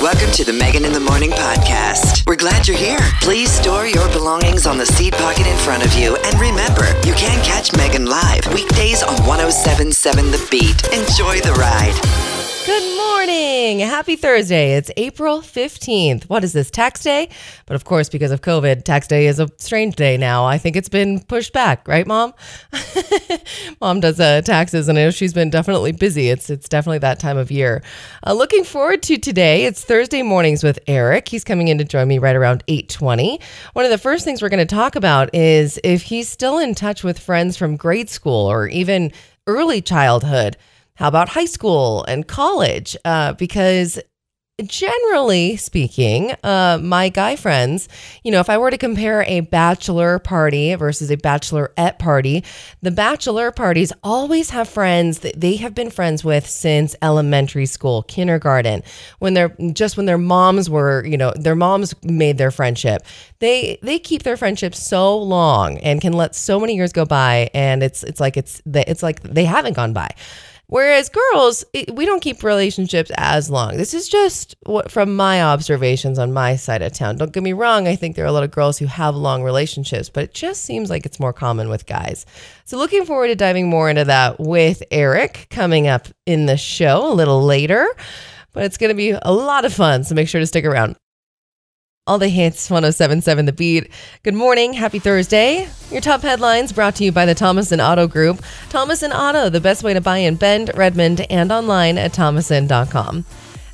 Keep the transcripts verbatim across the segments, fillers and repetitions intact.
Welcome to the Megan in the Morning podcast. We're glad you're here. Please store your belongings on the seat pocket in front of you. And remember, you can catch Megan live weekdays on one oh seven point seven The Beat. Enjoy the ride. Good morning. Happy Thursday. It's April fifteenth. What is this, tax day? But of course, because of COVID, tax day is a strange day now. I think it's been pushed back, right, Mom? Mom does uh, taxes, and I know she's been definitely busy. It's it's definitely that time of year. Uh, looking forward to today. It's Thursday mornings with Eric. He's coming in to join me right around eight twenty. One of the first things we're going to talk about is if he's still in touch with friends from grade school or even early childhood. How about high school and college? Uh, because generally speaking, uh, my guy friends, you know, if I were to compare a bachelor party versus a bachelorette party, the bachelor parties always have friends that they have been friends with since elementary school, kindergarten, when they're just when their moms were, you know, their moms made their friendship. They they keep their friendship so long and can let so many years go by, and it's it's like it's it's like they haven't gone by. Whereas girls, it, we don't keep relationships as long. This is just what, from my observations on my side of town. Don't get me wrong. I think there are a lot of girls who have long relationships, but it just seems like it's more common with guys. So looking forward to diving more into that with Eric coming up in the show a little later. But it's going to be a lot of fun, so make sure to stick around. All the hits, one oh seven point seven The Beat. Good morning. Happy Thursday. Your top headlines brought to you by the Thomason Auto Group. Thomason Auto, the best way to buy in Bend, Redmond, and online at thomason dot com.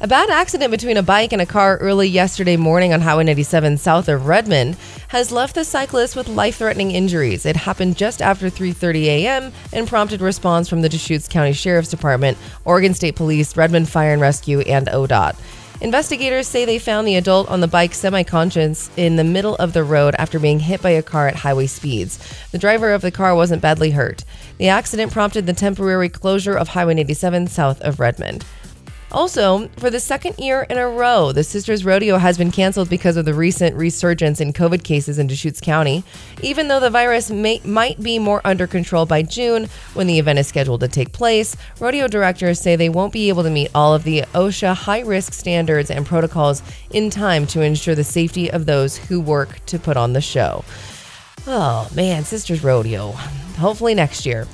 A bad accident between a bike and a car early yesterday morning on Highway ninety-seven south of Redmond has left the cyclist with life-threatening injuries. It happened just after three thirty a.m. and prompted response from the Deschutes County Sheriff's Department, Oregon State Police, Redmond Fire and Rescue, and O D O T. Investigators say they found the adult on the bike semi-conscious in the middle of the road after being hit by a car at highway speeds. The driver of the car wasn't badly hurt. The accident prompted the temporary closure of Highway ninety-seven south of Redmond. Also, for the second year in a row, the Sisters Rodeo has been canceled because of the recent resurgence in COVID cases in Deschutes County, even though the virus may, might be more under control by June when the event is scheduled to take place. Rodeo directors say they won't be able to meet all of the OSHA high-risk standards and protocols in time to ensure the safety of those who work to put on the show. Oh, man, Sisters Rodeo. Hopefully next year.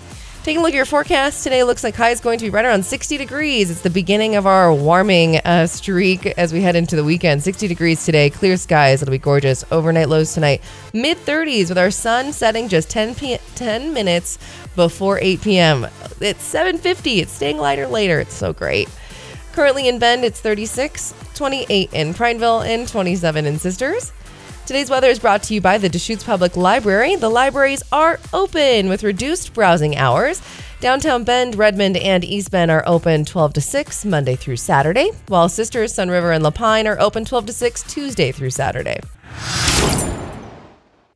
Taking a look at your forecast, today looks like high is going to be right around sixty degrees. It's the beginning of our warming uh, streak as we head into the weekend. sixty degrees today, clear skies. It'll be gorgeous. Overnight lows tonight, mid-thirties with our sun setting just ten minutes before eight p.m. It's seven fifty. It's staying lighter later. It's so great. Currently in Bend, it's thirty-six, twenty-eight in Prineville, and twenty-seven in Sisters. Today's weather is brought to you by the Deschutes Public Library. The libraries are open with reduced browsing hours. Downtown Bend, Redmond, and East Bend are open twelve to six, Monday through Saturday, while Sisters, Sun River, and Lapine are open twelve to six, Tuesday through Saturday.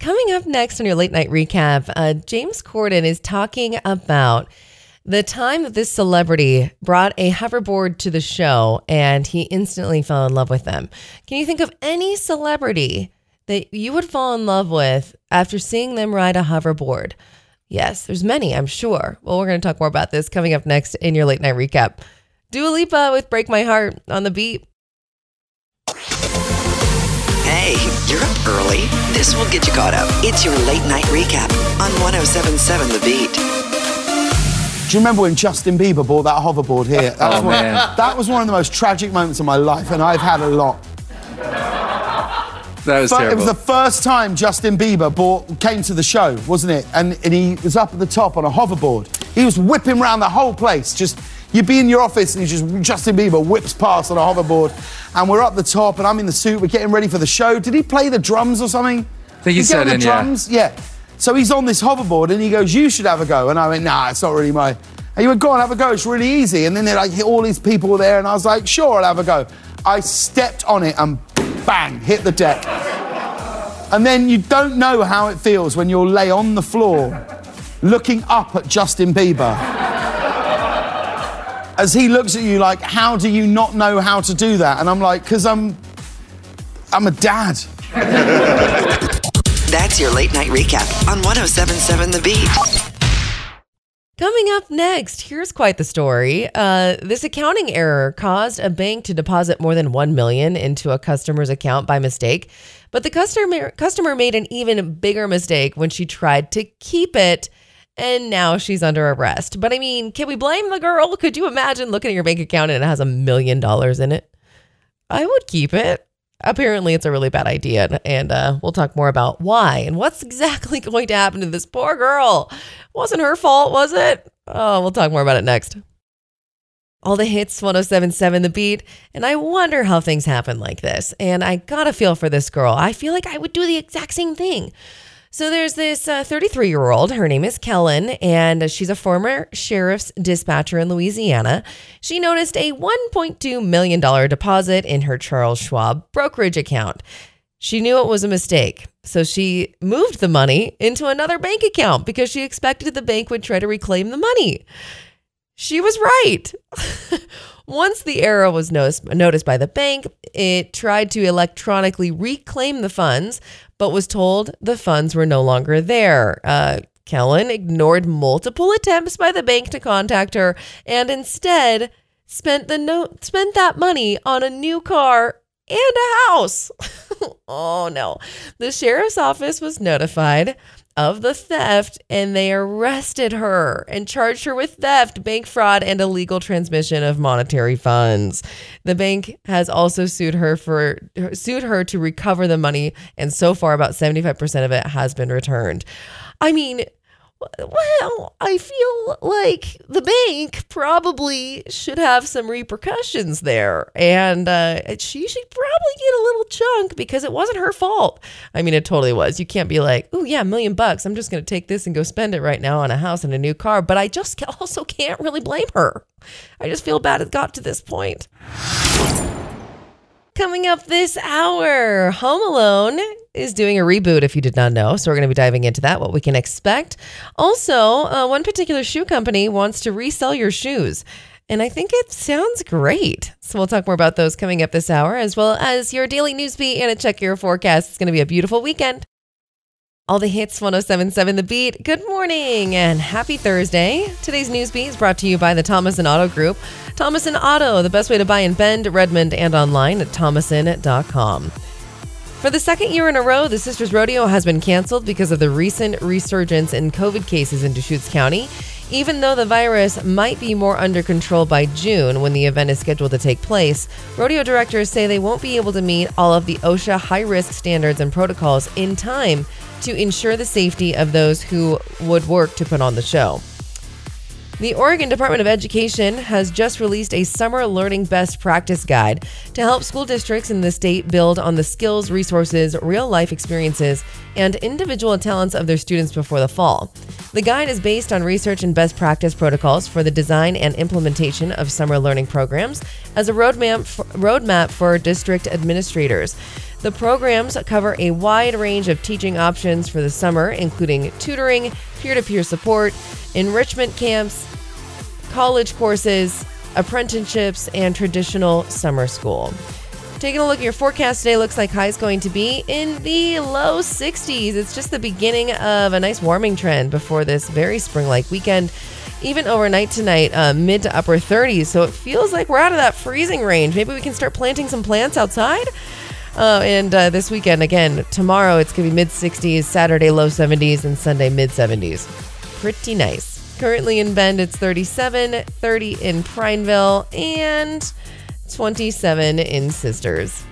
Coming up next on your late night recap, uh, James Corden is talking about the time that this celebrity brought a hoverboard to the show and he instantly fell in love with them. Can you think of any celebrity that you would fall in love with after seeing them ride a hoverboard? Yes, there's many, I'm sure. Well, we're going to talk more about this coming up next in your late night recap. Dua Lipa with Break My Heart on The Beat. Hey, you're up early. This will get you caught up. It's your late night recap on one oh seven point seven The Beat. Do you remember when Justin Bieber bought that hoverboard here? That, oh, was one, that was one of the most tragic moments of my life, and I've had a lot. That was but terrible. It was the first time Justin Bieber bought, came to the show, wasn't it? And, and he was up at the top on a hoverboard. He was whipping around the whole place. Just, you'd be in your office and just Justin Bieber whips past on a hoverboard. And we're up the top, and I'm in the suit. We're getting ready for the show. Did he play the drums or something? I think he said in, drums? yeah. Yeah. So he's on this hoverboard and he goes, you should have a go. And I went, nah, it's not really my... And he went, go on, have a go, it's really easy. And then they're like, hit all these people there. And I was like, sure, I'll have a go. I stepped on it and bang, hit the deck. And then you don't know how it feels when you'll lay on the floor looking up at Justin Bieber. As he looks at you like, how do you not know how to do that? And I'm like, because I'm... I'm a dad. That's your late night recap on one oh seven point seven The Beat. Coming up next, here's quite the story. Uh, this accounting error caused a bank to deposit more than one million dollars into a customer's account by mistake, but the customer customer made an even bigger mistake when she tried to keep it, and now she's under arrest. But I mean, can we blame the girl? Could you imagine looking at your bank account and it has a million dollars in it? I would keep it. Apparently, it's a really bad idea, and uh, we'll talk more about why and what's exactly going to happen to this poor girl. Wasn't her fault, was it? Oh, we'll talk more about it next. All the hits, one oh seven point seven The Beat, and I wonder how things happen like this, and I gotta feel for this girl. I feel like I would do the exact same thing. So there's this uh, thirty-three-year-old, her name is Kellen, and she's a former sheriff's dispatcher in Louisiana. She noticed a one point two million dollars deposit in her Charles Schwab brokerage account. She knew it was a mistake, so she moved the money into another bank account because she expected the bank would try to reclaim the money. She was right. Once the error was noticed by the bank, it tried to electronically reclaim the funds, but was told the funds were no longer there. Uh, Kellen ignored multiple attempts by the bank to contact her and instead spent the note, spent that money on a new car and a house. Oh, no. The sheriff's office was notified of the theft, and they arrested her and charged her with theft, bank fraud, and illegal transmission of monetary funds. The bank has also sued her for sued her to recover the money, and so far about seventy-five percent of it has been returned. I mean, well, I feel like the bank probably should have some repercussions there, and uh, she should probably get a little chunk because it wasn't her fault. I mean, it totally was. You can't be like, oh, yeah, a million bucks. I'm just going to take this and go spend it right now on a house and a new car. But I just also can't really blame her. I just feel bad it got to this point. Coming up this hour, Home Alone is doing a reboot, if you did not know. So we're going to be diving into that, what we can expect. Also, uh, one particular shoe company wants to resell your shoes. And I think it sounds great. So we'll talk more about those coming up this hour, as well as your daily news beat and a check your forecast. It's going to be a beautiful weekend. All the hits, one oh seven point seven The Beat. Good morning and happy Thursday. Today's News Beat is brought to you by the Thomason Auto Group. Thomason Auto, the best way to buy in Bend, Redmond, and online at thomason dot com. For the second year in a row, the Sisters Rodeo has been canceled because of the recent resurgence in COVID cases in Deschutes County, even though the virus might be more under control by June when the event is scheduled to take place. Rodeo directors say they won't be able to meet all of the OSHA high-risk standards and protocols in time to ensure the safety of those who would work to put on the show. The Oregon Department of Education has just released a summer learning best practice guide to help school districts in the state build on the skills, resources, real-life experiences, and individual talents of their students before the fall. The guide is based on research and best practice protocols for the design and implementation of summer learning programs as a roadmap for, roadmap for district administrators. The programs cover a wide range of teaching options for the summer, including tutoring, peer-to-peer support, enrichment camps, college courses, apprenticeships, and traditional summer school. Taking a look at your forecast today, looks like high is going to be in the low sixties. It's just the beginning of a nice warming trend before this very spring-like weekend. Even overnight tonight, uh, mid to upper thirties. So it feels like we're out of that freezing range. Maybe we can start planting some plants outside. Uh, and uh, this weekend, again, tomorrow it's going to be mid-sixties, Saturday low seventies, and Sunday mid-seventies. Pretty nice. Currently in Bend, it's thirty-seven, thirty in Prineville, and twenty-seven in Sisters.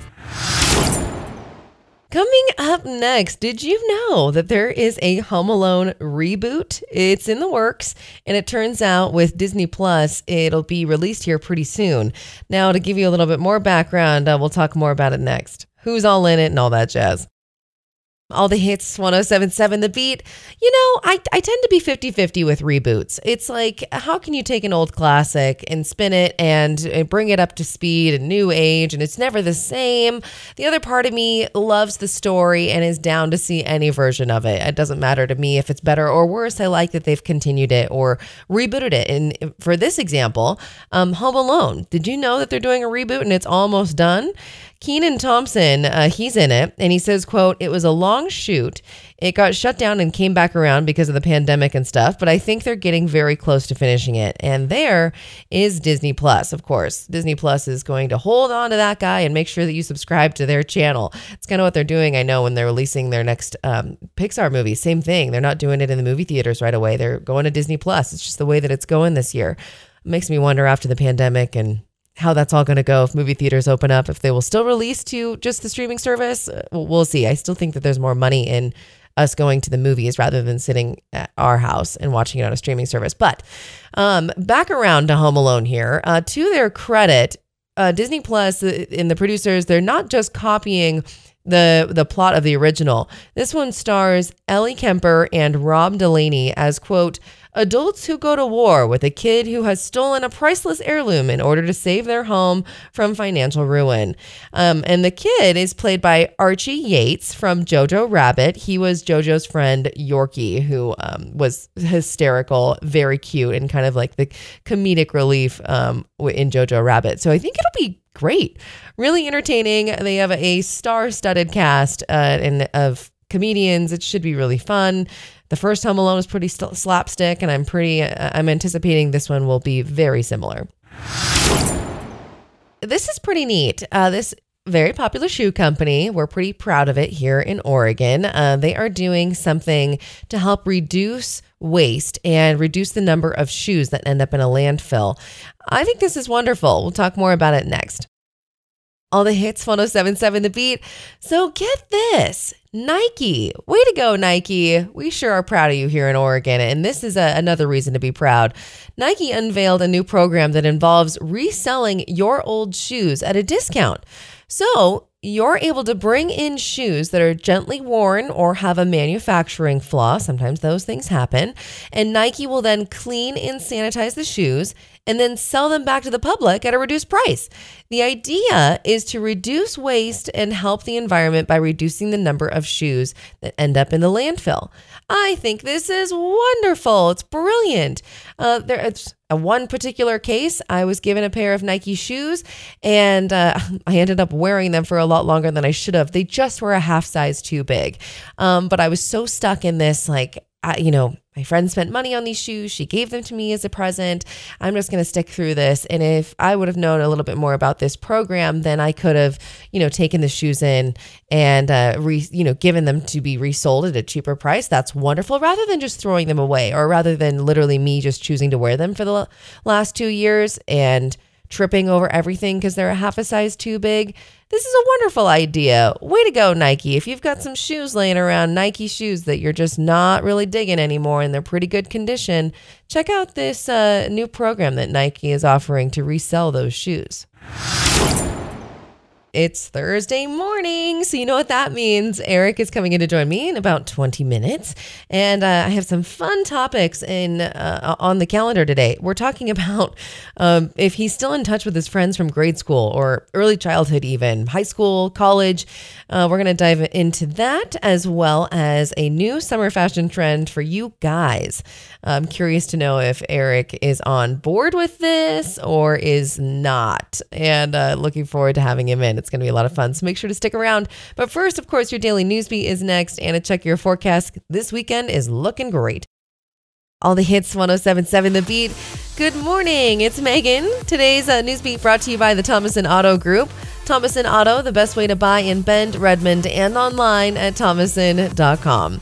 Coming up next, did you know that there is a Home Alone reboot? It's in the works, and it turns out with Disney Plus, it'll be released here pretty soon. Now, to give you a little bit more background, uh, we'll talk more about it next. Who's all in it and all that jazz. All the hits, one oh seven point seven The Beat. You know, I, I tend to be fifty-fifty with reboots. It's like, how can you take an old classic and spin it and, and bring it up to speed and new age, and it's never the same? The other part of me loves the story and is down to see any version of it. It doesn't matter to me if it's better or worse. I like that they've continued it or rebooted it. And for this example, um, Home Alone. Did you know that they're doing a reboot and it's almost done? Keenan Thompson, uh, he's in it, and he says, quote, "It was a long shoot. It got shut down and came back around because of the pandemic and stuff, but I think they're getting very close to finishing it." And there is Disney Plus, of course. Disney Plus is going to hold on to that guy and make sure that you subscribe to their channel. It's kind of what they're doing, I know, when they're releasing their next um, Pixar movie. Same thing. They're not doing it in the movie theaters right away. They're going to Disney Plus. It's just the way that it's going this year. It makes me wonder after the pandemic and how that's all going to go, if movie theaters open up, if they will still release to just the streaming service. We'll see. I still think that there's more money in us going to the movies rather than sitting at our house and watching it on a streaming service. But um, back around to Home Alone here. Uh, to their credit, uh, Disney Plus and the producers, they're not just copying the the plot of the original. This one stars Ellie Kemper and Rob Delaney as, quote, "adults who go to war with a kid who has stolen a priceless heirloom in order to save their home from financial ruin." Um, and the kid is played by Archie Yates from Jojo Rabbit. He was Jojo's friend Yorkie, who um, was hysterical, very cute, and kind of like the comedic relief um, in Jojo Rabbit. So I think it'll be great, really entertaining. They have a star-studded cast uh, and of comedians. It should be really fun. The first Home Alone was pretty sl- slapstick, and I'm pretty uh, I'm anticipating this one will be very similar. This is pretty neat. Uh, this very popular shoe company, we're pretty proud of it here in Oregon. Uh, they are doing something to help reduce waste and reduce the number of shoes that end up in a landfill. I think this is wonderful. We'll talk more about it next. All the hits, one oh seven point seven The Beat. So get this, Nike. Way to go, Nike. We sure are proud of you here in Oregon. And this is a, another reason to be proud. Nike unveiled a new program that involves reselling your old shoes at a discount. So you're able to bring in shoes that are gently worn or have a manufacturing flaw. Sometimes those things happen. And Nike will then clean and sanitize the shoes and then sell them back to the public at a reduced price. The idea is to reduce waste and help the environment by reducing the number of shoes that end up in the landfill. I think this is wonderful. It's brilliant. Uh, there, it's a one particular case. I was given a pair of Nike shoes, and uh, I ended up wearing them for a lot longer than I should have. They just were a half size too big. Um, but I was so stuck in this, like, I, you know, my friend spent money on these shoes. She gave them to me as a present. I'm just going to stick through this. And if I would have known a little bit more about this program, then I could have, you know, taken the shoes in and, uh, re, you know, given them to be resold at a cheaper price. That's wonderful. Rather than just throwing them away, or rather than literally me just choosing to wear them for the last two years and tripping over everything because they're a half a size too big. This is a wonderful idea. Way to go, Nike. If you've got some shoes laying around, Nike shoes that you're just not really digging anymore and they're pretty good condition, check out this uh, new program that Nike is offering to resell those shoes. It's Thursday morning, so you know what that means. Eric is coming in to join me in about twenty minutes, and uh, I have some fun topics in uh, on the calendar today. We're talking about um, if he's still in touch with his friends from grade school or early childhood, even high school, college. Uh, we're going to dive into that, as well as a new summer fashion trend for you guys. I'm curious to know if Eric is on board with this or is not, and uh, looking forward to having him in. It's going to be a lot of fun, so make sure to stick around. But first, of course, your daily news beat is next, and a check your forecast. This weekend is looking great. All the hits, one oh seven point seven The Beat. Good morning, it's Megan. Today's uh, news beat brought to you by the Thomason Auto Group. Thomason Auto, the best way to buy in Bend, Redmond, and online at thomason dot com.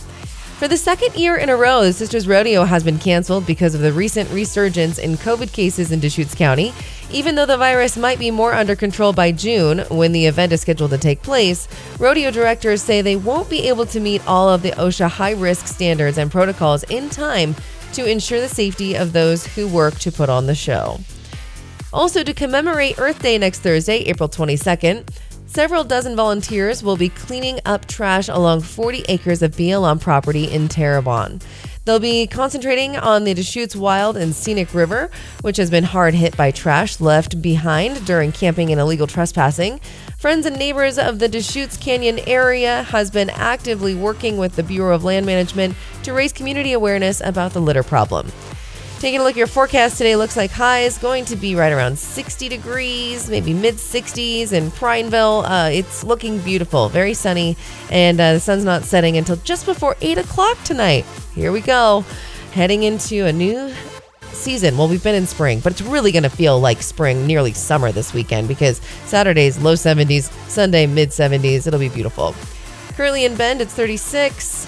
For the second year in a row, the Sisters Rodeo has been canceled because of the recent resurgence in COVID cases in Deschutes County. Even though the virus might be more under control by June, when the event is scheduled to take place, rodeo directors say they won't be able to meet all of the OSHA high-risk standards and protocols in time to ensure the safety of those who work to put on the show. Also, to commemorate Earth Day next Thursday, April twenty-second, several dozen volunteers will be cleaning up trash along forty acres of B L M property in Terrebonne. They'll be concentrating on the Deschutes Wild and Scenic River, which has been hard hit by trash left behind during camping and illegal trespassing. Friends and neighbors of the Deschutes Canyon area has been actively working with the Bureau of Land Management to raise community awareness about the litter problem. Taking a look at your forecast today, looks like high is going to be right around sixty degrees, maybe mid sixties in Prineville. Uh, it's looking beautiful, very sunny, and uh, the sun's not setting until just before eight o'clock tonight. Here we go, heading into a new season. Well, we've been in spring, but it's really going to feel like spring, nearly summer this weekend, because Saturday's low seventies, Sunday mid seventies. It'll be beautiful. Currently in Bend, it's thirty-six.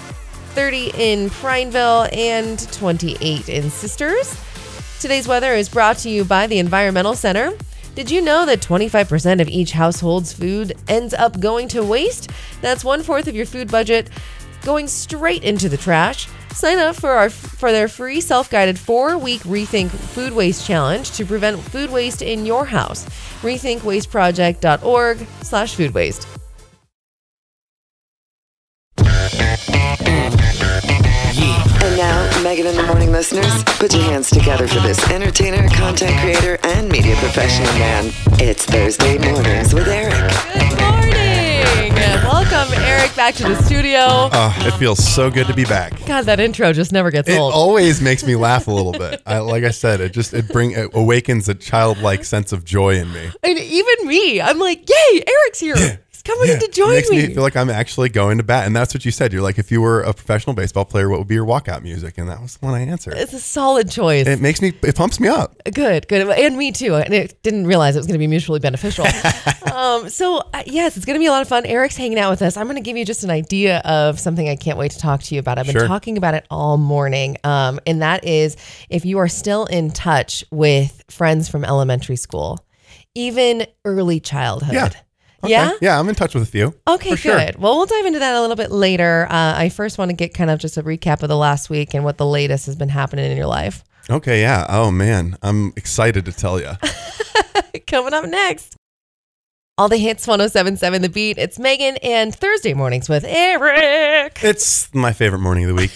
thirty in Prineville, and twenty-eight in Sisters. Today's weather is brought to you by the Environmental Center. Did you know that twenty-five percent of each household's food ends up going to waste? That's one-fourth of your food budget going straight into the trash. Sign up for our for their free self-guided four-week Rethink Food Waste Challenge to prevent food waste in your house. Rethink Waste Project dot org slash food waste. And now, Megan in the Morning listeners, put your hands together for this entertainer, content creator, and media professional man. It's Thursday Mornings with Eric. Good morning! Welcome, Eric, back to the studio. Oh, it feels so good to be back. God, that intro just never gets it old. It always makes me laugh a little bit. I, like I said, it just it bring it awakens a childlike sense of joy in me. And even me, I'm like, yay, Eric's here. Yeah. Coming yeah, to join it makes me. me feel like I'm actually going to bat. And that's what you said. You're like, if you were a professional baseball player, what would be your walkout music? And that was the one I answered. It's a solid choice. It makes me, it pumps me up. Good, good. And me too. And I didn't realize it was going to be mutually beneficial. um, so uh, yes, it's going to be a lot of fun. Eric's hanging out with us. I'm going to give you just an idea of something I can't wait to talk to you about. I've been sure. talking about it all morning. Um, and that is if you are still in touch with friends from elementary school, even early childhood. Yeah. Okay. Yeah? Yeah, I'm in touch with a few. Okay, good. Sure. Well, we'll dive into that a little bit later. Uh, I first want to get kind of just a recap of the last week and what the latest has been happening in your life. Okay, yeah. Oh, man. I'm excited to tell you. Coming up next. All the hits, one oh seven point seven The Beat. It's Megan and Thursday Mornings with Eric. It's my favorite morning of the week.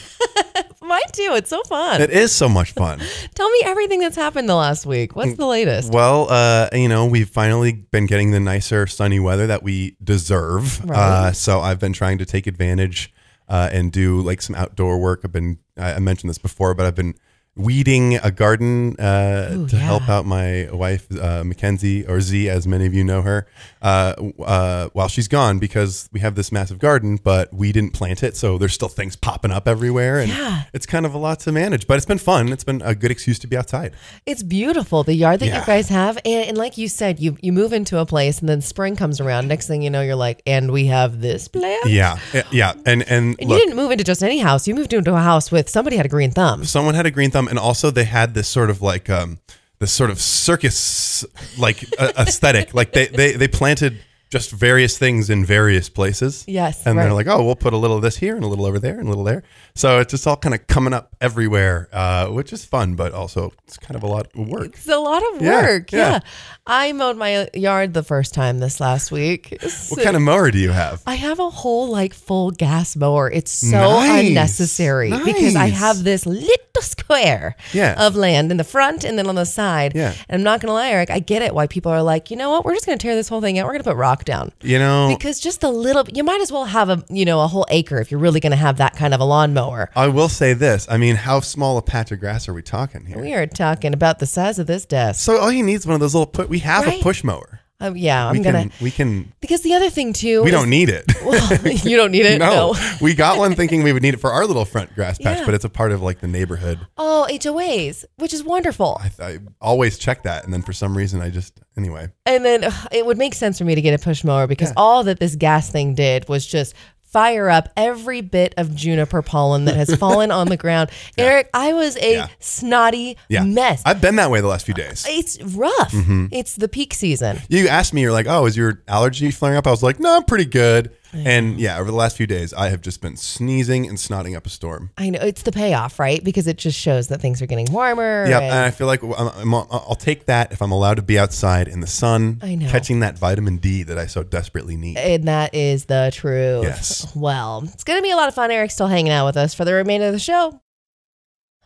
Mine too. It's so fun. It is so much fun. Tell me everything that's happened the last week. What's the latest? Well, uh, you know, we've finally been getting the nicer sunny weather that we deserve. Right. Uh, so I've been trying to take advantage uh, and do like some outdoor work. I've been, I mentioned this before, but I've been weeding a garden uh, Ooh, to yeah. help out my wife, uh, Mackenzie, or Z, as many of you know her, uh, uh, while she's gone, because we have this massive garden, but we didn't plant it. So there's still things popping up everywhere. And yeah. it's kind of a lot to manage, but it's been fun. It's been a good excuse to be outside. It's beautiful, the yard that yeah. you guys have. And, and like you said, you, you move into a place and then spring comes around. Next thing you know, you're like, and we have this plant. Yeah. Yeah. And, and, and look, you didn't move into just any house. You moved into a house with somebody had a green thumb. Someone had a green thumb. And also they had this sort of like um, this sort of circus like uh, aesthetic. Like they, they, they planted just various things in various places. Yes. And right. they're like, oh, we'll put a little of this here and a little over there and a little there. So it's just all kind of coming up everywhere, uh, which is fun, but also it's kind of a lot of work. It's a lot of work. Yeah. yeah. yeah. I mowed my yard the first time this last week. So what kind of mower do you have? I have a whole like full gas mower. It's so nice. unnecessary nice. because I have this little square yeah. of land in the front and then on the side. Yeah. And I'm not going to lie, Eric, I get it why people are like, you know what? We're just going to tear this whole thing out. We're going to put rock down, you know, because just a little, you might as well have a, you know, a whole acre if you're really going to have that kind of a lawnmower. I will say this. I mean, how small a patch of grass are we talking here? We are talking about the size of this desk. So all you need is one of those little, put, we have right? a push mower. Um, yeah, I'm we gonna. Can, we can because the other thing too. We is, don't need it. Well, you don't need it. no, no. We got one thinking we would need it for our little front grass patch, yeah. but it's a part of like the neighborhood. Oh, H O As, which is wonderful. I, I always check that, and then for some reason, I just anyway. And then uh, it would make sense for me to get a push mower because yeah. all that this gas thing did was just fire up every bit of juniper pollen that has fallen on the ground. Yeah. Eric, I was a yeah. snotty yeah. mess. I've been that way the last few days. It's rough. Mm-hmm. It's the peak season. You asked me, you're like, oh, is your allergy flaring up? I was like, no, I'm pretty good. And yeah, over the last few days, I have just been sneezing and snotting up a storm. I know. It's the payoff, right? Because it just shows that things are getting warmer. Yeah. And, and I feel like I'm, I'm, I'll take that if I'm allowed to be outside in the sun, I know. catching that vitamin D that I so desperately need. And that is the truth. Yes. Well, it's going to be a lot of fun. Eric's still hanging out with us for the remainder of the show.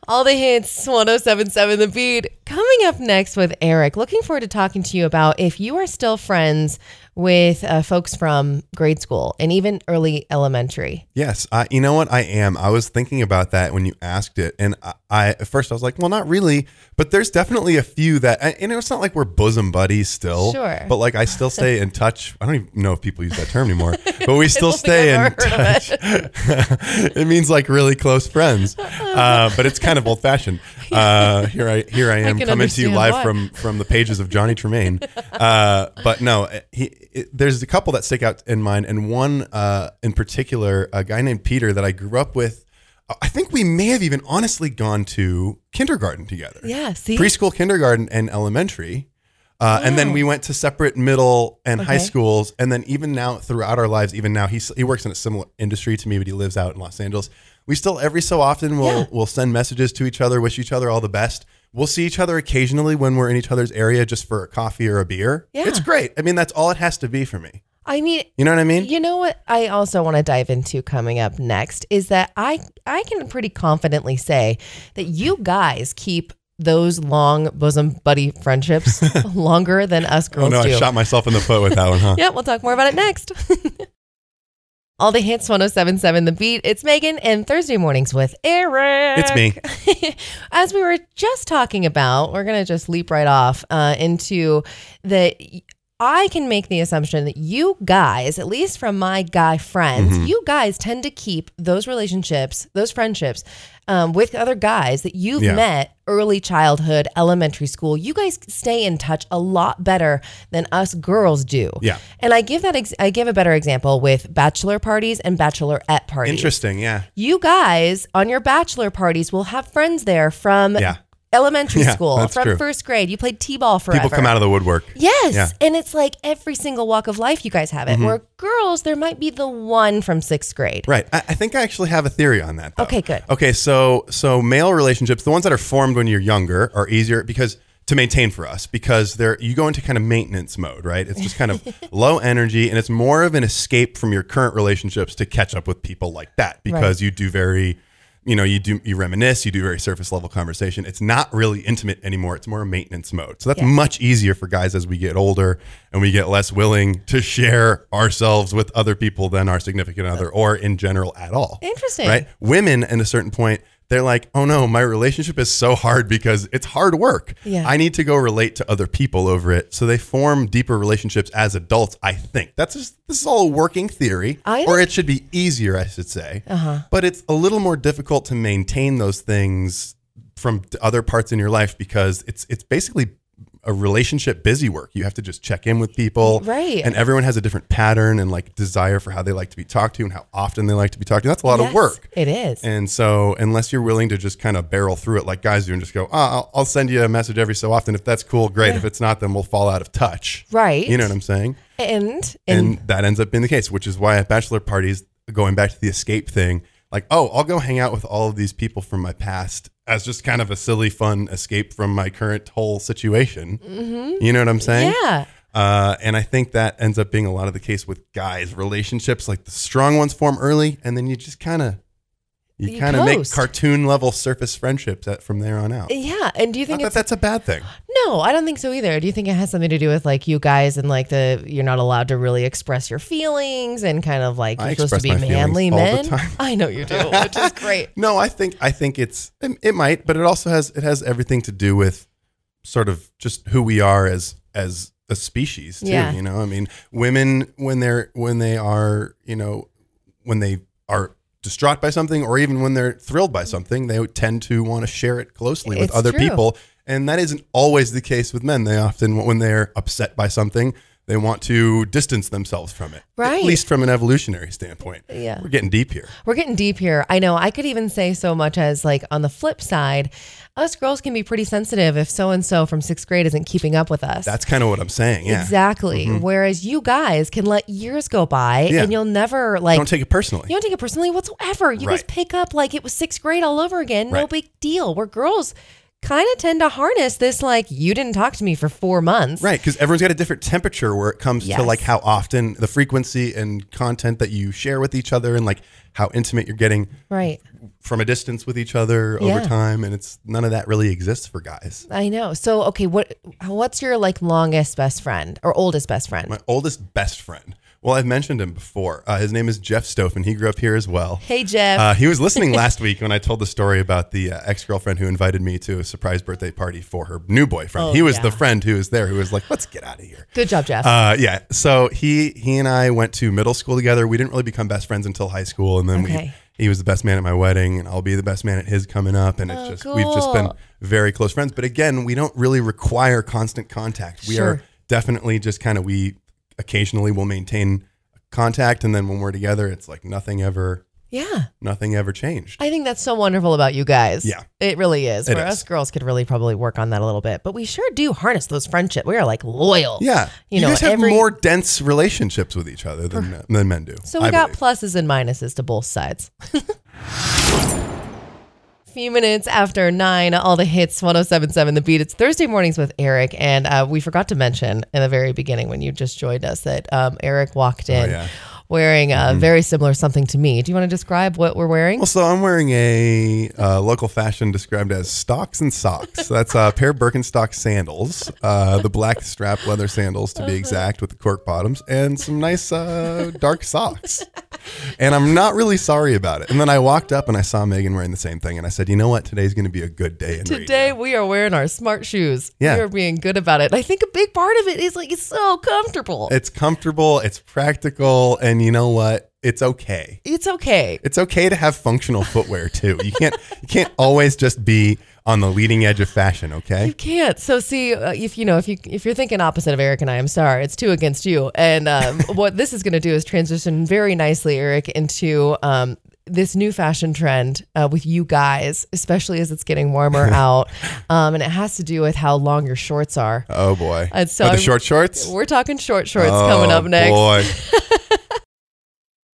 All the hits, one oh seven point seven The Beat. Coming up next with Eric, looking forward to talking to you about if you are still friends with uh, folks from grade school and even early elementary. Yes. I, you know what? I am. I was thinking about that when you asked it. And I, I at first I was like, well, not really. But there's definitely a few that, and it's not like we're bosom buddies still. Sure. But like I still stay in touch. I don't even know if people use that term anymore, but we still stay in touch. It. It means like really close friends. Uh, but it's kind of old fashioned. Uh, here I here I am I coming to you live why. from from the pages of Johnny Tremaine. Uh, but no, he. It, there's a couple that stick out in mind, and one uh, in particular, a guy named Peter that I grew up with. I think we may have even honestly gone to kindergarten together. Yeah, see? Preschool, kindergarten, and elementary. Uh, yeah. And then we went to separate middle and okay. high schools. And then even now, throughout our lives, even now, he he works in a similar industry to me, but he lives out in Los Angeles. We still, every so often, we'll, yeah. we'll send messages to each other, wish each other all the best. We'll see each other occasionally when we're in each other's area just for a coffee or a beer. Yeah. It's great. I mean, that's all it has to be for me. I mean, you know what I mean? You know what I also want to dive into coming up next is that I, I can pretty confidently say that you guys keep those long bosom buddy friendships longer than us girls do. Oh no, do. I shot myself in the foot with that one, huh? Yeah, we'll talk more about it next. All the hits, one oh seven point seven The Beat. It's Megan and Thursday mornings with Eric. It's me. As we were just talking about, we're going to just leap right off uh, into the... I can make the assumption that you guys, at least from my guy friends, mm-hmm. you guys tend to keep those relationships, those friendships um, with other guys that you've yeah. met early childhood, elementary school. You guys stay in touch a lot better than us girls do. Yeah. And I give that ex- I give a better example with bachelor parties and bachelorette parties. Interesting, yeah. You guys on your bachelor parties will have friends there from yeah. elementary yeah, school, from true. first grade. You played t-ball forever. People come out of the woodwork. Yes. Yeah. And it's like every single walk of life you guys have it. Mm-hmm. Where girls, there might be the one from sixth grade. Right. I, I think I actually have a theory on that, though. Okay, good. Okay, so so male relationships, the ones that are formed when you're younger are easier because to maintain for us because they're you go into kind of maintenance mode, right? It's just kind of low energy, and it's more of an escape from your current relationships to catch up with people like that because right. you do very... You know, you do you reminisce, you do very surface level conversation. It's not really intimate anymore. It's more a maintenance mode. So that's yeah. much easier for guys as we get older and we get less willing to share ourselves with other people than our significant other or in general at all. Interesting. Right? Women at a certain point, they're like, oh no, my relationship is so hard because it's hard work. Yeah. I need to go relate to other people over it. So they form deeper relationships as adults, I think. That's just, this is all a working theory, I or it should be easier, I should say. Uh-huh. But it's a little more difficult to maintain those things from other parts in your life because it's it's basically a relationship busy work. You have to just check in with people. Right. And everyone has a different pattern and like desire for how they like to be talked to and how often they like to be talked to. That's a lot yes, of work. It is. And so unless you're willing to just kind of barrel through it like guys do and just go, oh, I'll send you a message every so often. If that's cool, great. Yeah. If it's not, then we'll fall out of touch. Right. You know what I'm saying? And, and, and that ends up being the case, which is why at bachelor parties, going back to the escape thing, like, oh, I'll go hang out with all of these people from my past as just kind of a silly, fun escape from my current whole situation. Mm-hmm. You know what I'm saying? Yeah. Uh, and I think that ends up being a lot of the case with guys. Relationships, like the strong ones form early, and then you just kind of... You, you kind of make cartoon level surface friendships that from there on out. Yeah. And do you think Not it's, that that's a bad thing? No, I don't think so either. Do you think it has something to do with like you guys and like the, you're not allowed to really express your feelings and kind of like, you're I supposed to be manly men? All the time. I know you do, which is great. No, I think, I think it's, it might, but it also has, it has everything to do with sort of just who we are as, as a species too. Yeah. You know, I mean, women, when they're, when they are, you know, when they are distraught by something or even when they're thrilled by something, they tend to want to share it closely with it's other true. people. And that isn't always the case with men. They often, when they're upset by something, they want to distance themselves from it, right? At least from an evolutionary standpoint. Yeah. We're getting deep here. We're getting deep here. I know. I could even say so much as like on the flip side, us girls can be pretty sensitive if so-and-so from sixth grade isn't keeping up with us. That's kind of what I'm saying. Yeah, exactly. Mm-hmm. Whereas you guys can let years go by yeah. and you'll never like... Don't take it personally. You don't take it personally whatsoever. You right. guys pick up like it was sixth grade all over again. Right. No big deal. We're girls... kind of tend to harness this, like, you didn't talk to me for four months. Right, because everyone's got a different temperature where it comes yes. to, like, how often, the frequency and content that you share with each other and, like, how intimate you're getting right. from a distance with each other yeah. over time. And it's none of that really exists for guys. I know. So, okay, what what's your, like, longest best friend or oldest best friend? My oldest best friend. Well, I've mentioned him before. Uh, his name is Jeff Stouff, and he grew up here as well. Hey, Jeff. Uh, he was listening last week when I told the story about the uh, ex-girlfriend who invited me to a surprise birthday party for her new boyfriend. Oh, he was yeah. the friend who was there who was like, let's get out of here. Good job, Jeff. Uh, yeah. So he he and I went to middle school together. We didn't really become best friends until high school. And then okay. we, he was the best man at my wedding, and I'll be the best man at his coming up. And oh, it's just cool. We've just been very close friends. But again, we don't really require constant contact. We sure. are definitely just kind of... we. Occasionally we'll maintain contact, and then when we're together it's like nothing ever yeah nothing ever changed. I think that's so wonderful about you guys. Yeah, it really is. It for is. Us girls could really probably work on that a little bit, but we sure do harness those friendships. We are like loyal. Yeah, you, you know, guys have every... more dense relationships with each other than, uh, than men do. So we I got believe. Pluses and minuses to both sides. Few minutes after nine, all the hits, one oh seven point seven The Beat. It's Thursday mornings with Eric, and uh, we forgot to mention in the very beginning when you just joined us that um, Eric walked in oh, yeah. wearing a mm-hmm. very similar something to me. Do you want to describe what we're wearing? Well, so I'm wearing a uh, local fashion described as stocks and socks. So that's a pair of Birkenstock sandals, uh, the black strap leather sandals to be exact, with the cork bottoms, and some nice uh, dark socks. And I'm not really sorry about it. And then I walked up and I saw Megan wearing the same thing. And I said, you know what? Today's going to be a good day. In Today radio. We are wearing our smart shoes. Yeah. We are being good about it. I think a big part of it is like, it's so comfortable. It's comfortable. It's practical. And you know what? It's okay. It's okay. It's okay to have functional footwear too. You can't, you can't always just be on the leading edge of fashion, okay? You can't. So see, uh, if you know, if you if you're thinking opposite of Eric and I, I'm sorry, it's two against you. And um, what this is going to do is transition very nicely, Eric, into um, this new fashion trend uh, with you guys, especially as it's getting warmer out, um, and it has to do with how long your shorts are. Oh boy! And so oh, the I'm, short shorts. We're talking short shorts oh, coming up next. Boy.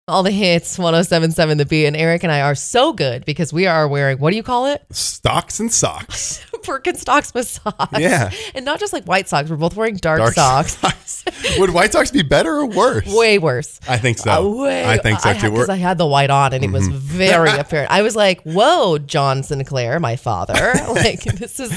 All the hits, one oh seven point seven The Beat, and Eric and I are so good because we are wearing, what do you call it? Stocks and socks. Birkenstocks with socks. Yeah. And not just like white socks. We're both wearing dark, dark socks. socks. Would white socks be better or worse? Way worse. I think so. Uh, way, I think so I too. Because I had the white on and it mm-hmm. was very apparent. I was like, whoa, John Sinclair, my father. Like, this is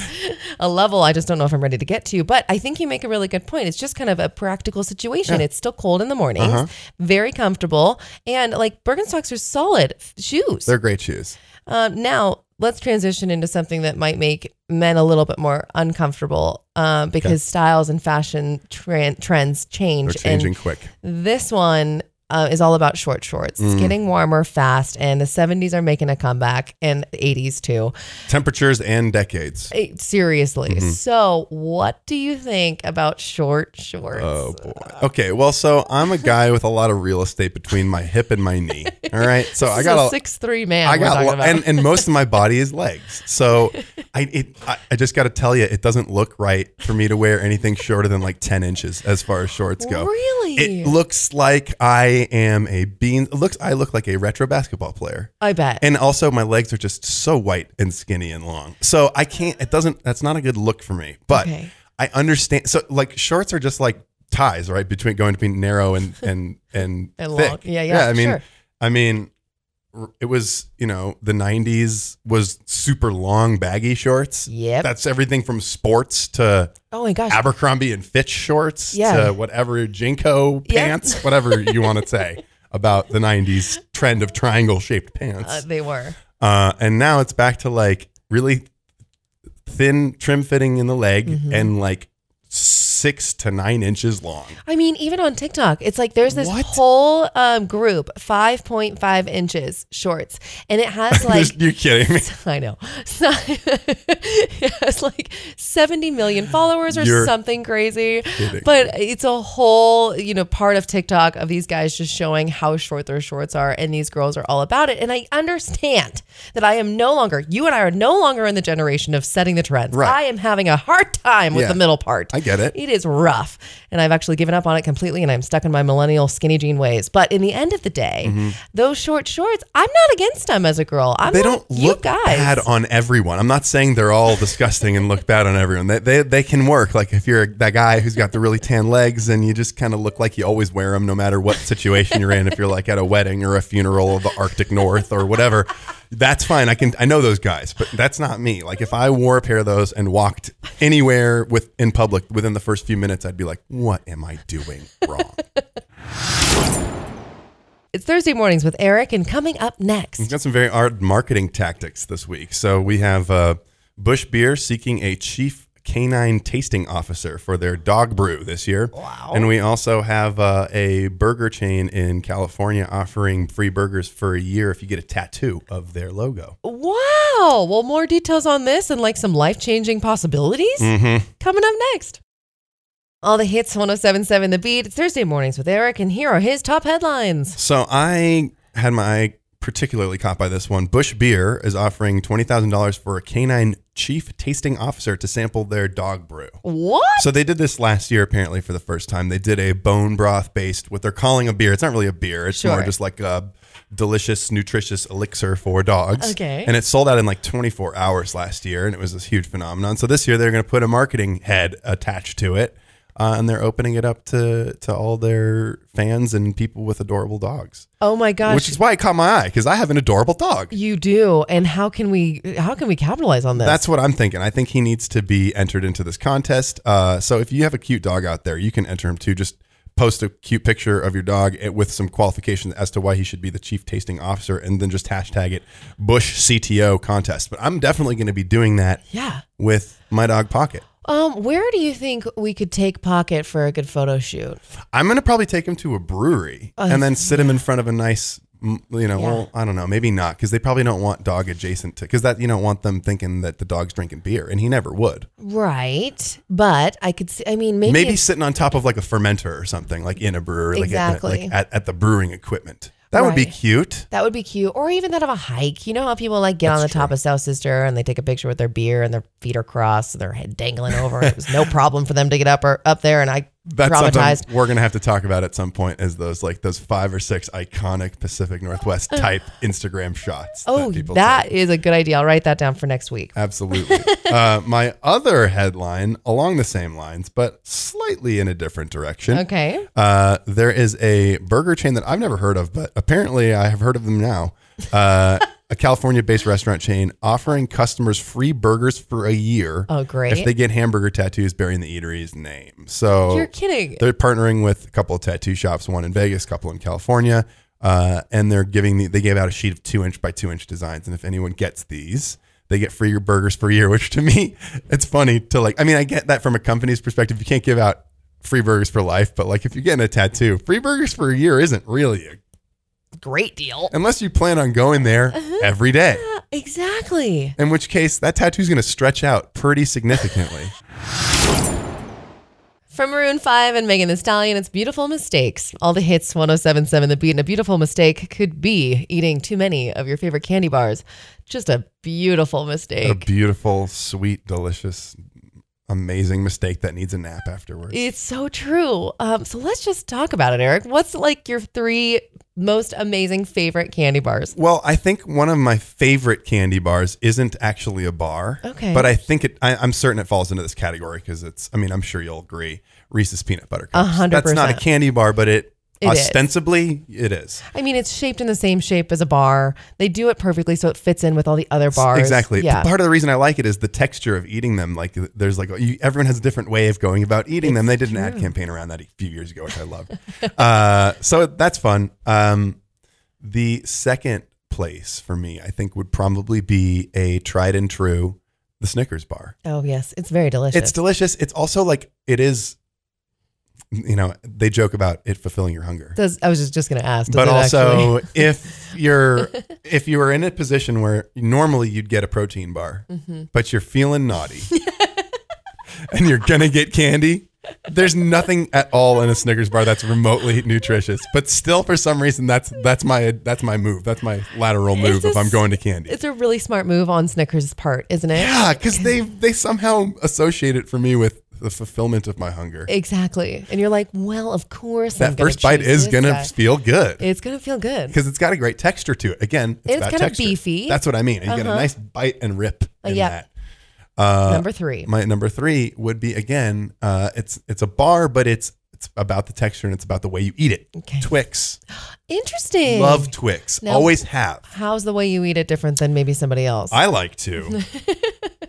a level I just don't know if I'm ready to get to. But I think you make a really good point. It's just kind of a practical situation. Yeah. It's still cold in the mornings, uh-huh. very comfortable. And like Birkenstocks are solid shoes. They're great shoes. Um, now, let's transition into something that might make men a little bit more uncomfortable um, because okay. styles and fashion tra- trends change. They're changing and quick. This one uh, is all about short shorts. Mm. It's getting warmer fast, and the seventies are making a comeback, and the eighties too. Temperatures and decades. It, seriously. Mm-hmm. So what do you think about short shorts? Oh, boy. Okay, well, so I'm a guy with a lot of real estate between my hip and my knee. All right, so I got a six three man. I got lo- and and most of my body is legs, so I it I, I just got to tell you, it doesn't look right for me to wear anything shorter than like ten inches as far as shorts go. Really, it looks like I am a bean. It looks I look like a retro basketball player. I bet. And also my legs are just so white and skinny and long, so I can't. It doesn't. That's not a good look for me. But okay. I understand. So like shorts are just like ties, right? Between going to be narrow and and and, and thick. Long. Yeah, yeah. Yeah, I mean, sure. I mean, it was, you know, the nineties was super long baggy shorts. Yep. That's everything from sports to oh my gosh Abercrombie and Fitch shorts yeah. to whatever Jinko yep. pants, whatever you want to say about the nineties trend of triangle shaped pants. Uh, they were. Uh, and now it's back to like really thin trim fitting in the leg mm-hmm. and like six to nine inches long. I mean, even on TikTok, it's like there's this what? whole um, group, five point five inches shorts. And it has like... You're kidding me. I know. It has like seventy million followers or You're something crazy. Kidding. But it's a whole, you know, part of TikTok of these guys just showing how short their shorts are. And these girls are all about it. And I understand that I am no longer, you and I are no longer in the generation of setting the trends. Right. I am having a hard time with yeah. the middle part. I get it. It is rough. And I've actually given up on it completely, and I'm stuck in my millennial skinny jean ways. But in the end of the day, mm-hmm. those short shorts, I'm not against them as a girl. I'm they don't look guys. bad on everyone. I'm not saying they're all disgusting and look bad on everyone. They, they they can work. Like if you're that guy who's got the really tan legs and you just kind of look like you always wear them no matter what situation you're in. If you're like at a wedding or a funeral of the Arctic North or whatever, that's fine. I can I know those guys, but that's not me. Like if I wore a pair of those and walked anywhere with in public within the first few minutes, I'd be like, what am I doing wrong? It's Thursday mornings with Eric, and coming up next, we've got some very odd marketing tactics this week. So we have uh, Bush Beer seeking a chief canine tasting officer for their dog brew this year. Wow! And we also have uh, a burger chain in California offering free burgers for a year if you get a tattoo of their logo. Wow! Well, more details on this and like some life-changing possibilities mm-hmm. coming up next. All the hits, one oh seven point seven The Beat. It's Thursday mornings with Eric, and here are his top headlines. So I had my eye particularly caught by this one. Bush Beer is offering twenty thousand dollars for a canine chief tasting officer to sample their dog brew. What? So they did this last year, apparently, for the first time. They did a bone broth based, what they're calling a beer. It's not really a beer. It's sure. more just like a delicious, nutritious elixir for dogs. Okay. And it sold out in like twenty-four hours last year, and it was this huge phenomenon. So this year, they're going to put a marketing head attached to it. Uh, and they're opening it up to, to all their fans and people with adorable dogs. Oh my gosh! Which is why it caught my eye, because I have an adorable dog. You do, and how can we how can we capitalize on this? That's what I'm thinking. I think he needs to be entered into this contest. Uh, so if you have a cute dog out there, you can enter him too. Just post a cute picture of your dog with some qualifications as to why he should be the chief tasting officer, and then just hashtag it Bush C T O contest. But I'm definitely going to be doing that. Yeah. With my dog Pocket. Um, where do you think we could take Pocket for a good photo shoot? I'm going to probably take him to a brewery uh, and then sit yeah. him in front of a nice, you know, yeah. well, I don't know, maybe not, because they probably don't want dog adjacent to, because that, you don't want them thinking that the dog's drinking beer, and he never would. Right. But I could see, I mean, maybe. Maybe sitting on top of like a fermenter or something, like in a brewery, exactly. like, at, like at, at the brewing equipment. That right. would be cute. That would be cute. Or even that of a hike. You know how people like get That's on the true. top of South Sister and they take a picture with their beer and their feet are crossed and their head dangling over. And it was no problem for them to get up or up there. And I That's traumatized. Something we're going to have to talk about at some point, is those like those five or six iconic Pacific Northwest type Instagram shots. Oh, that, people that take. Is a good idea. I'll write that down for next week. Absolutely. uh, my other headline along the same lines, but slightly in a different direction. Okay. Uh, there is a burger chain that I've never heard of, but apparently I have heard of them now. Uh, a California-based restaurant chain offering customers free burgers for a year. Oh, great. If they get hamburger tattoos bearing the eatery's name. So you're kidding. They're partnering with a couple of tattoo shops, one in Vegas, a couple in California. Uh, and they're giving the, they gave out a sheet of two inch by two inch designs. And if anyone gets these, they get free burgers for a year, which to me, it's funny to like, I mean, I get that from a company's perspective. You can't give out free burgers for life, but like if you're getting a tattoo, free burgers for a year isn't really a great deal unless you plan on going there uh-huh. every day. Yeah, exactly. In which case that tattoo is going to stretch out pretty significantly. From Maroon five and Megan Thee Stallion, it's Beautiful Mistakes. All the hits, one oh seven point seven The Beat. And a beautiful mistake could be eating too many of your favorite candy bars. Just a beautiful mistake. A beautiful, sweet, delicious, amazing mistake that needs a nap afterwards. It's so true. Um, so let's just talk about it, Eric. What's like your three most amazing favorite candy bars? Well, I think one of my favorite candy bars isn't actually a bar. Okay. But I think it, I, I'm certain it falls into this category because it's, I mean, I'm sure you'll agree, Reese's Peanut Butter Cups. A hundred percent. That's not a candy bar, but it, it ostensibly is. It is. I mean, it's shaped in the same shape as a bar. They do it perfectly so it fits in with all the other bars. Exactly. Yeah. Part of the reason I like it is the texture of eating them. Like there's like, you, everyone has a different way of going about eating it's them. They did an true. ad campaign around that a few years ago, which I loved. uh, so that's fun. Um, the second place for me, I think, would probably be a tried and true, the Snickers bar. Oh, yes. It's very delicious. It's delicious. It's also like, it is, you know, they joke about it fulfilling your hunger. Does, I was just, just going to ask. But also, if you're if you are in a position where normally you'd get a protein bar, mm-hmm. but you're feeling naughty and you're going to get candy, there's nothing at all in a Snickers bar that's remotely nutritious. But still, for some reason, that's that's my that's my move. That's my lateral move a, if I'm going to candy. It's a really smart move on Snickers' part, isn't it? Yeah, because they, they somehow associate it for me with the fulfillment of my hunger. Exactly. And you're like, well, of course. That I'm first bite is going to feel good. It's going to feel good. Because it's got a great texture to it. Again, it's, it's kind of beefy. That's what I mean. And you uh-huh. get a nice bite and rip in yep. that. Uh, number three. My number three would be, again, uh, it's it's a bar, but it's it's about the texture and it's about the way you eat it. Okay. Twix. Interesting. Love Twix. Now, always have. How's the way you eat it different than maybe somebody else? I like to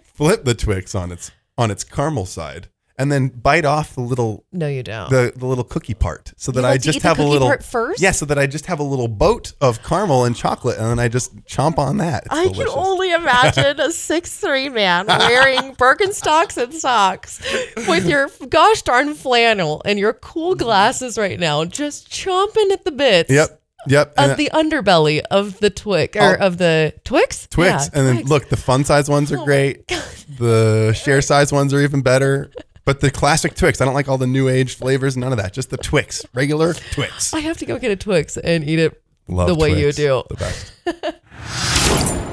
flip the Twix on its on its caramel side and then bite off the little no you don't the, the little cookie part so that I just have a little part first? Yeah, so that I just have a little boat of caramel and chocolate and then I just chomp on that. It's I delicious. Can only imagine a six three man wearing Birkenstocks and socks with your gosh darn flannel and your cool glasses right now just chomping at the bits. Yep. Yep. Of the underbelly of the Twix or oh, of the Twix? Twix. Yeah, and then Twix. Look, the fun size ones are oh great. The share size ones are even better. But the classic Twix, I don't like all the new age flavors, none of that. Just the Twix, regular Twix. I have to go get a Twix and eat it Love the way Twix. You do. The best.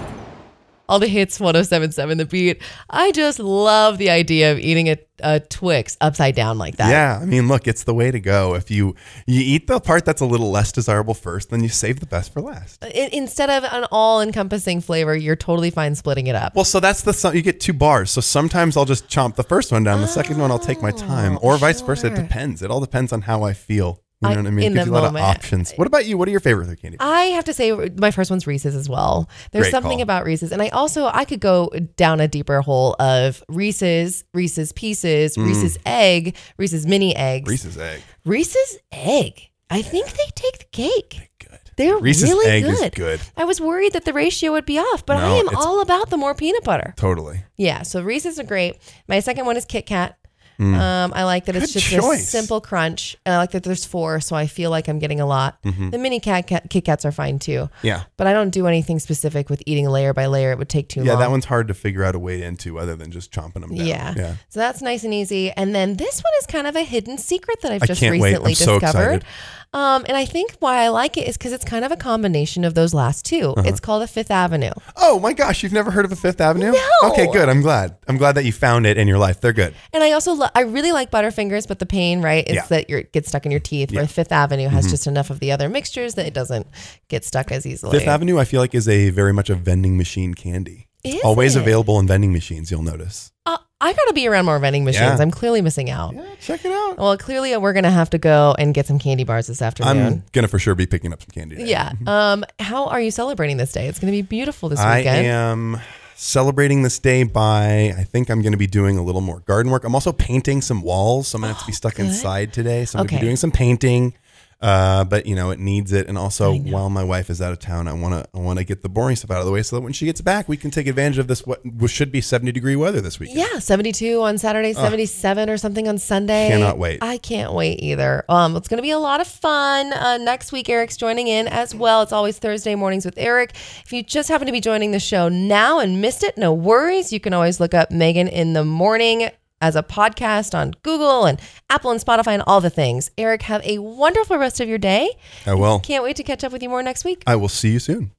All the hits, one oh seven point seven The Beat. I just love the idea of eating a, a Twix upside down like that. Yeah, I mean, look, it's the way to go. If you you eat the part that's a little less desirable first, then you save the best for last. It, instead of an all-encompassing flavor, you're totally fine splitting it up. Well, so that's the you get two bars. So sometimes I'll just chomp the first one down, the oh, second one I'll take my time, or vice sure. versa. It depends. It all depends on how I feel. You know what I mean? It gives you a lot of options. What about you? What are your favorite candy? I have to say my first one's Reese's as well. There's something about Reese's. And I also, I could go down a deeper hole of Reese's, Reese's Pieces, mm. Reese's Egg, Reese's Mini Eggs. Reese's Egg. Reese's Egg. I think they take the cake. They're good. They're Reese's really Egg good. Is good. I was worried that the ratio would be off, but no, I am all about the more peanut butter. Totally. Yeah. So Reese's are great. My second one is Kit Kat. Mm. Um, I like that it's Good just choice. A simple crunch, and I like that there's four, so I feel like I'm getting a lot. Mm-hmm. The mini cat, cat, Kit Kats are fine too. Yeah, but I don't do anything specific with eating layer by layer; it would take too yeah, long. Yeah, that one's hard to figure out a way into, other than just chomping them down. Yeah, yeah. So that's nice and easy. And then this one is kind of a hidden secret that I've just recently discovered. I can't wait. I'm so excited. Um, and I think why I like it is because it's kind of a combination of those last two. Uh-huh. It's called a Fifth Avenue. Oh my gosh, you've never heard of a Fifth Avenue? No. Okay, good. I'm glad. I'm glad that you found it in your life. They're good. And I also, lo- I really like Butterfingers, but the pain, right, is yeah. that you're, it gets stuck in your teeth. Yeah. Where Fifth Avenue has mm-hmm. just enough of the other mixtures that it doesn't get stuck as easily. Fifth Avenue, I feel like, is a very much a vending machine candy. Is always it? Available in vending machines, you'll notice. Uh, I got to be around more vending machines. Yeah. I'm clearly missing out. Yeah, check it out. Well, clearly we're going to have to go and get some candy bars this afternoon. I'm going to for sure be picking up some candy today. Yeah. Um, how are you celebrating this day? It's going to be beautiful this I weekend. I am celebrating this day by, I think I'm going to be doing a little more garden work. I'm also painting some walls, so I'm going to have to be stuck oh, inside today. So I'm okay. going to be doing some painting. Uh, but you know, it needs it. And also while my wife is out of town, I want to, I want to get the boring stuff out of the way so that when she gets back, we can take advantage of this, what should be seventy degree weather this weekend. Yeah. seventy-two on Saturday, uh, seventy-seven or something on Sunday. Cannot wait. I can't wait either. Um, it's going to be a lot of fun. Uh, next week, Eric's joining in as well. It's always Thursday mornings with Eric. If you just happen to be joining the show now and missed it, no worries. You can always look up Megan in the Morning as a podcast on Google and Apple and Spotify and all the things. Eric, have a wonderful rest of your day. I will. Can't wait to catch up with you more next week. I will see you soon.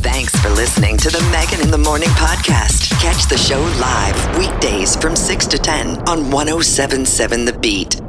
Thanks for listening to the Megan in the Morning podcast. Catch the show live weekdays from six to ten on one oh seven point seven The Beat.